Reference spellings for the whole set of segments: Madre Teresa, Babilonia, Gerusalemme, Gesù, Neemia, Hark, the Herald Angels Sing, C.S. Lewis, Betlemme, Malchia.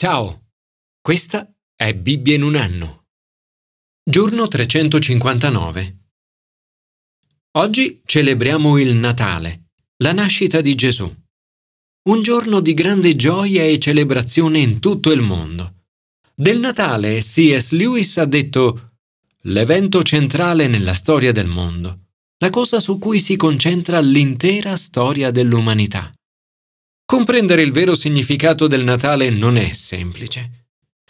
Ciao, questa è Bibbia in un anno. Giorno 359. Oggi celebriamo il Natale, la nascita di Gesù. Un giorno di grande gioia e celebrazione in tutto il mondo. Del Natale C.S. Lewis ha detto: l'evento centrale nella storia del mondo, la cosa su cui si concentra l'intera storia dell'umanità. Comprendere il vero significato del Natale non è semplice.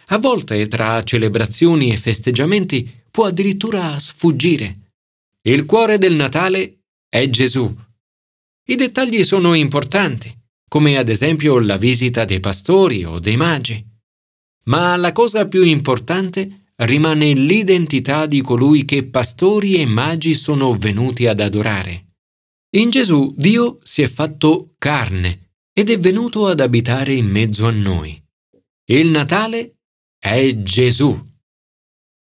A volte, tra celebrazioni e festeggiamenti, può addirittura sfuggire. Il cuore del Natale è Gesù. I dettagli sono importanti, come ad esempio la visita dei pastori o dei magi. Ma la cosa più importante rimane l'identità di colui che pastori e magi sono venuti ad adorare. In Gesù Dio si è fatto carne ed è venuto ad abitare in mezzo a noi. Il Natale è Gesù.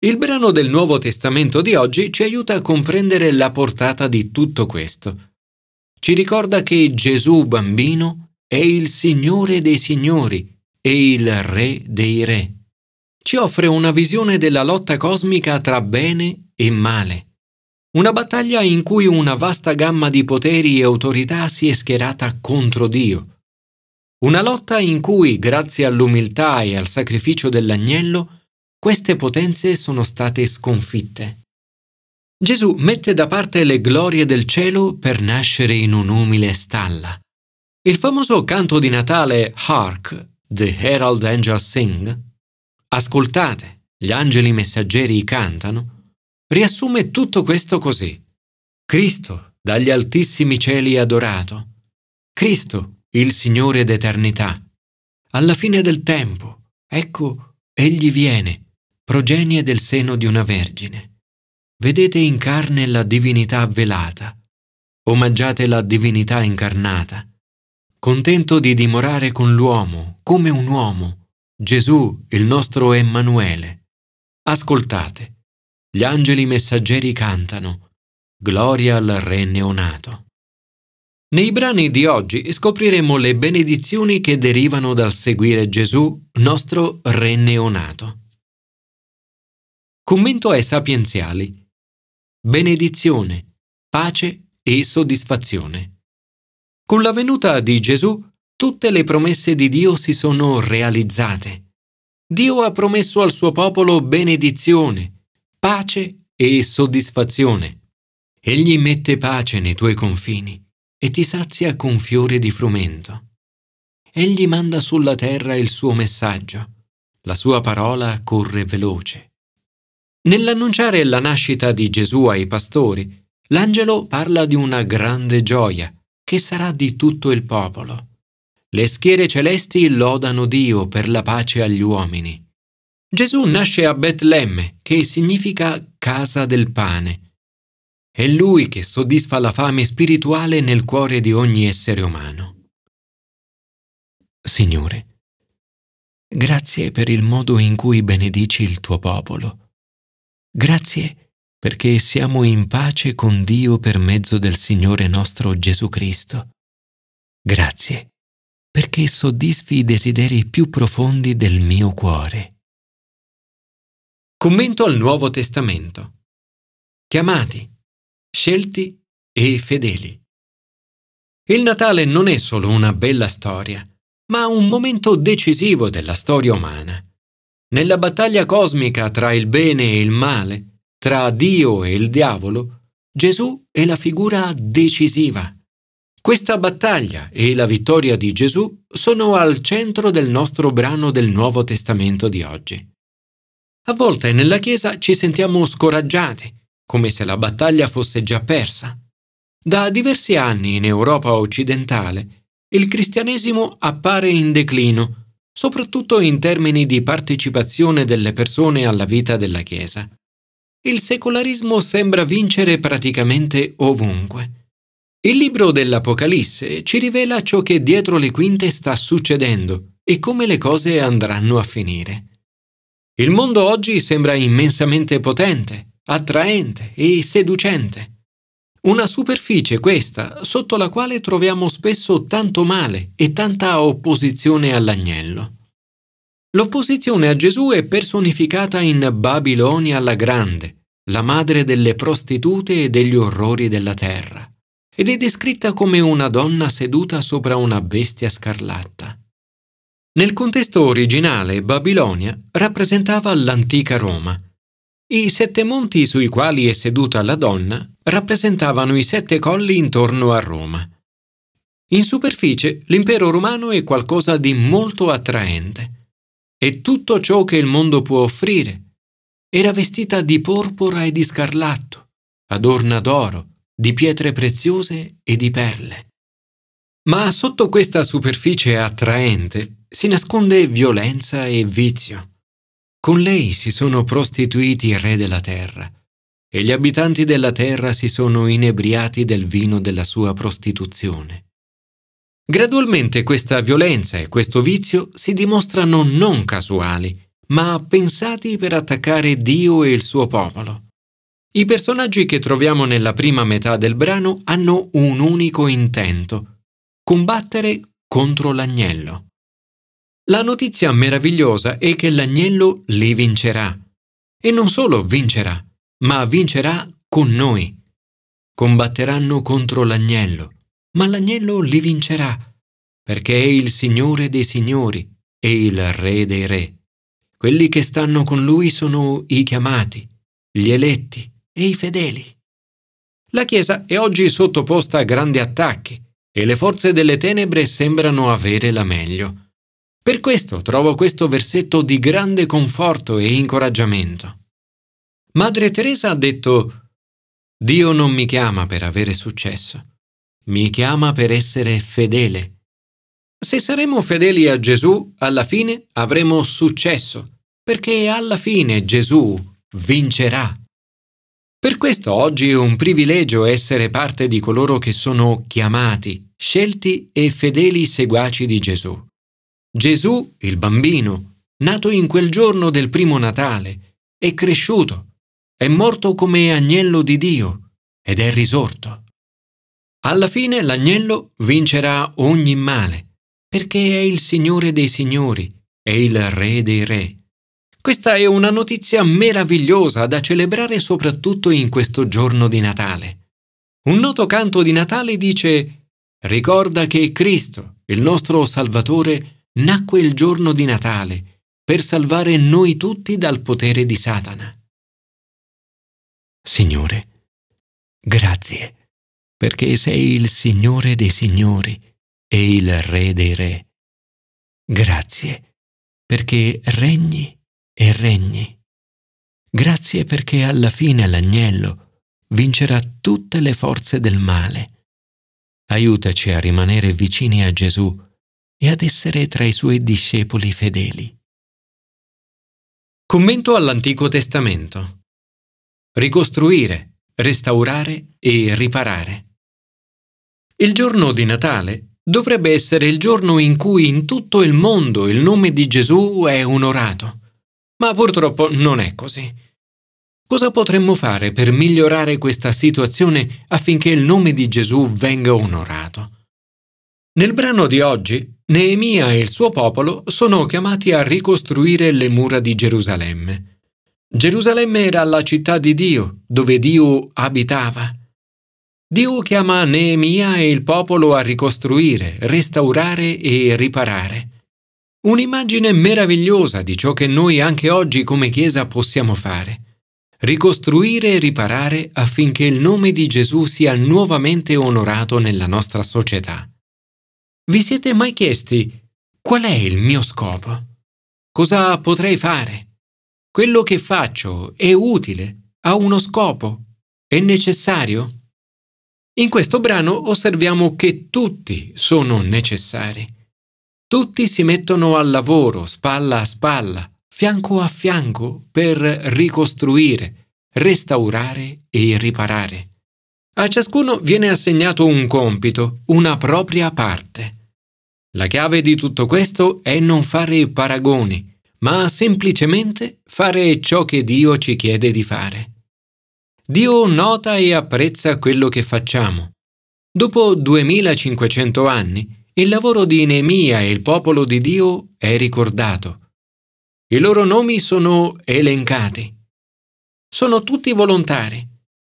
Il brano del Nuovo Testamento di oggi ci aiuta a comprendere la portata di tutto questo. Ci ricorda che Gesù bambino è il Signore dei Signori e il Re dei Re. Ci offre una visione della lotta cosmica tra bene e male. Una battaglia in cui una vasta gamma di poteri e autorità si è schierata contro Dio. Una lotta in cui, grazie all'umiltà e al sacrificio dell'agnello, queste potenze sono state sconfitte. Gesù mette da parte le glorie del cielo per nascere in un'umile stalla. Il famoso canto di Natale Hark, the Herald Angels Sing, ascoltate, gli angeli messaggeri cantano, riassume tutto questo così. Cristo, dagli altissimi cieli adorato. Cristo, il Signore d'eternità. Alla fine del tempo, ecco, egli viene, progenie del seno di una vergine. Vedete in carne la divinità velata. Omaggiate la divinità incarnata. Contento di dimorare con l'uomo, come un uomo, Gesù, il nostro Emanuele. Ascoltate. Gli angeli messaggeri cantano. Gloria al Re neonato. Nei brani di oggi scopriremo le benedizioni che derivano dal seguire Gesù, nostro Re neonato. Commento ai sapienziali. Benedizione, pace e soddisfazione. Con la venuta di Gesù, tutte le promesse di Dio si sono realizzate. Dio ha promesso al suo popolo benedizione, pace e soddisfazione. Egli mette pace nei tuoi confini e ti sazia con fiori di frumento. Egli manda sulla terra il suo messaggio. La sua parola corre veloce. Nell'annunciare la nascita di Gesù ai pastori, l'angelo parla di una grande gioia che sarà di tutto il popolo. Le schiere celesti lodano Dio per la pace agli uomini. Gesù nasce a Betlemme, che significa casa del pane. È Lui che soddisfa la fame spirituale nel cuore di ogni essere umano. Signore, grazie per il modo in cui benedici il Tuo popolo. Grazie perché siamo in pace con Dio per mezzo del Signore nostro Gesù Cristo. Grazie perché soddisfi i desideri più profondi del mio cuore. Commento al Nuovo Testamento. Chiamati, scelti e fedeli. Il Natale non è solo una bella storia, ma un momento decisivo della storia umana. Nella battaglia cosmica tra il bene e il male, tra Dio e il diavolo, Gesù è la figura decisiva. Questa battaglia e la vittoria di Gesù sono al centro del nostro brano del Nuovo Testamento di oggi. A volte nella Chiesa ci sentiamo scoraggiati, come se la battaglia fosse già persa. Da diversi anni in Europa occidentale il cristianesimo appare in declino, soprattutto in termini di partecipazione delle persone alla vita della Chiesa. Il secolarismo sembra vincere praticamente ovunque. Il libro dell'Apocalisse ci rivela ciò che dietro le quinte sta succedendo e come le cose andranno a finire. Il mondo oggi sembra immensamente potente, attraente e seducente. Una superficie questa sotto la quale troviamo spesso tanto male e tanta opposizione all'agnello. L'opposizione a Gesù è personificata in Babilonia la Grande, la madre delle prostitute e degli orrori della terra, ed è descritta come una donna seduta sopra una bestia scarlatta. Nel contesto originale, Babilonia rappresentava l'antica Roma. I 7 monti sui quali è seduta la donna rappresentavano i 7 colli intorno a Roma. In superficie, l'impero romano è qualcosa di molto attraente. È tutto ciò che il mondo può offrire. Era vestita di porpora e di scarlatto, adorna d'oro, di pietre preziose e di perle. Ma sotto questa superficie attraente si nasconde violenza e vizio. Con lei si sono prostituiti i re della terra, e gli abitanti della terra si sono inebriati del vino della sua prostituzione. Gradualmente questa violenza e questo vizio si dimostrano non casuali, ma pensati per attaccare Dio e il suo popolo. I personaggi che troviamo nella prima metà del brano hanno un unico intento: combattere contro l'agnello. La notizia meravigliosa è che l'agnello li vincerà. E non solo vincerà, ma vincerà con noi. Combatteranno contro l'agnello, ma l'agnello li vincerà, perché è il Signore dei Signori e il Re dei Re. Quelli che stanno con Lui sono i chiamati, gli eletti e i fedeli. La Chiesa è oggi sottoposta a grandi attacchi e le forze delle tenebre sembrano avere la meglio. Per questo trovo questo versetto di grande conforto e incoraggiamento. Madre Teresa ha detto: «Dio non mi chiama per avere successo, mi chiama per essere fedele». Se saremo fedeli a Gesù, alla fine avremo successo, perché alla fine Gesù vincerà. Per questo oggi è un privilegio essere parte di coloro che sono chiamati, scelti e fedeli seguaci di Gesù. Gesù, il bambino, nato in quel giorno del primo Natale, è cresciuto, è morto come agnello di Dio ed è risorto. Alla fine l'agnello vincerà ogni male, perché è il Signore dei Signori, è il Re dei Re. Questa è una notizia meravigliosa da celebrare soprattutto in questo giorno di Natale. Un noto canto di Natale dice: «Ricorda che Cristo, il nostro Salvatore, nacque il giorno di Natale per salvare noi tutti dal potere di Satana». Signore, grazie, perché sei il Signore dei Signori e il Re dei Re. Grazie, perché regni e regni. Grazie perché alla fine l'agnello vincerà tutte le forze del male. Aiutaci a rimanere vicini a Gesù e ad essere tra i suoi discepoli fedeli. Commento all'Antico Testamento. Ricostruire, restaurare e riparare. Il giorno di Natale dovrebbe essere il giorno in cui in tutto il mondo il nome di Gesù è onorato, ma purtroppo non è così. Cosa potremmo fare per migliorare questa situazione affinché il nome di Gesù venga onorato? Nel brano di oggi, Neemia e il suo popolo sono chiamati a ricostruire le mura di Gerusalemme. Gerusalemme era la città di Dio, dove Dio abitava. Dio chiama Neemia e il popolo a ricostruire, restaurare e riparare. Un'immagine meravigliosa di ciò che noi anche oggi come Chiesa possiamo fare. Ricostruire e riparare affinché il nome di Gesù sia nuovamente onorato nella nostra società. Vi siete mai chiesti qual è il mio scopo? Cosa potrei fare? Quello che faccio è utile? Ha uno scopo? È necessario? In questo brano osserviamo che tutti sono necessari. Tutti si mettono al lavoro, spalla a spalla, fianco a fianco, per ricostruire, restaurare e riparare. A ciascuno viene assegnato un compito, una propria parte. La chiave di tutto questo è non fare paragoni, ma semplicemente fare ciò che Dio ci chiede di fare. Dio nota e apprezza quello che facciamo. Dopo 2500 anni, il lavoro di Neemia e il popolo di Dio è ricordato. I loro nomi sono elencati. Sono tutti volontari.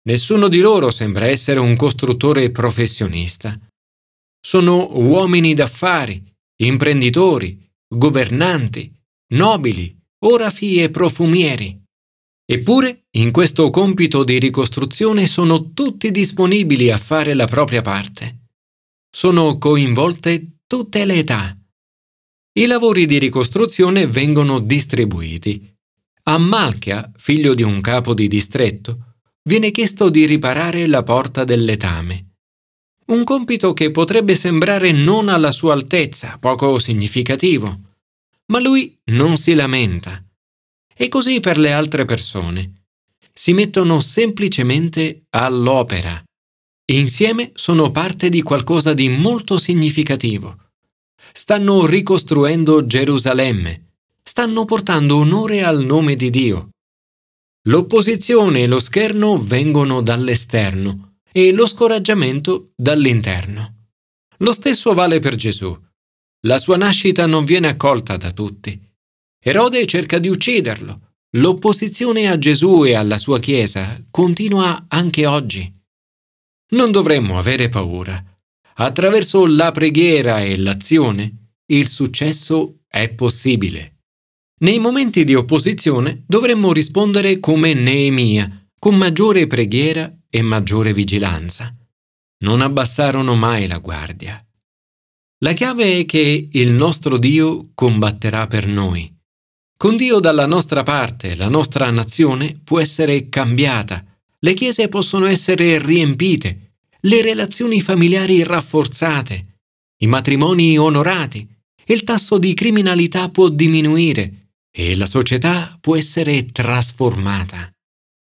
Nessuno di loro sembra essere un costruttore professionista. Sono uomini d'affari, imprenditori, governanti, nobili, orafi e profumieri. Eppure, in questo compito di ricostruzione sono tutti disponibili a fare la propria parte. Sono coinvolte tutte le età. I lavori di ricostruzione vengono distribuiti. A Malchia, figlio di un capo di distretto, viene chiesto di riparare la porta del letame. Un compito che potrebbe sembrare non alla sua altezza, poco significativo. Ma lui non si lamenta. E così per le altre persone. Si mettono semplicemente all'opera. Insieme sono parte di qualcosa di molto significativo. Stanno ricostruendo Gerusalemme. Stanno portando onore al nome di Dio. L'opposizione e lo scherno vengono dall'esterno e lo scoraggiamento dall'interno. Lo stesso vale per Gesù. La sua nascita non viene accolta da tutti. Erode cerca di ucciderlo. L'opposizione a Gesù e alla sua Chiesa continua anche oggi. Non dovremmo avere paura. Attraverso la preghiera e l'azione, il successo è possibile. Nei momenti di opposizione dovremmo rispondere come Neemia, con maggiore preghiera e maggiore vigilanza. Non abbassarono mai la guardia. La chiave è che il nostro Dio combatterà per noi. Con Dio dalla nostra parte, la nostra nazione può essere cambiata, le chiese possono essere riempite, le relazioni familiari rafforzate, i matrimoni onorati, il tasso di criminalità può diminuire e la società può essere trasformata.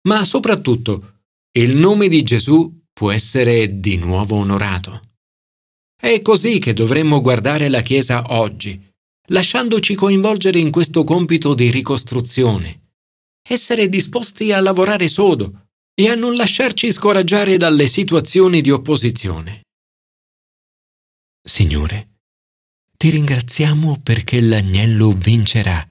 Ma soprattutto, il nome di Gesù può essere di nuovo onorato. È così che dovremmo guardare la Chiesa oggi, lasciandoci coinvolgere in questo compito di ricostruzione, essere disposti a lavorare sodo e a non lasciarci scoraggiare dalle situazioni di opposizione. Signore, ti ringraziamo perché l'agnello vincerà,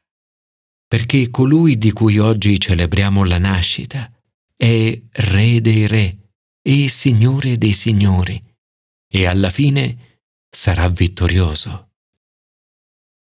perché colui di cui oggi celebriamo la nascita è Re dei Re e Signore dei Signori, e alla fine sarà vittorioso.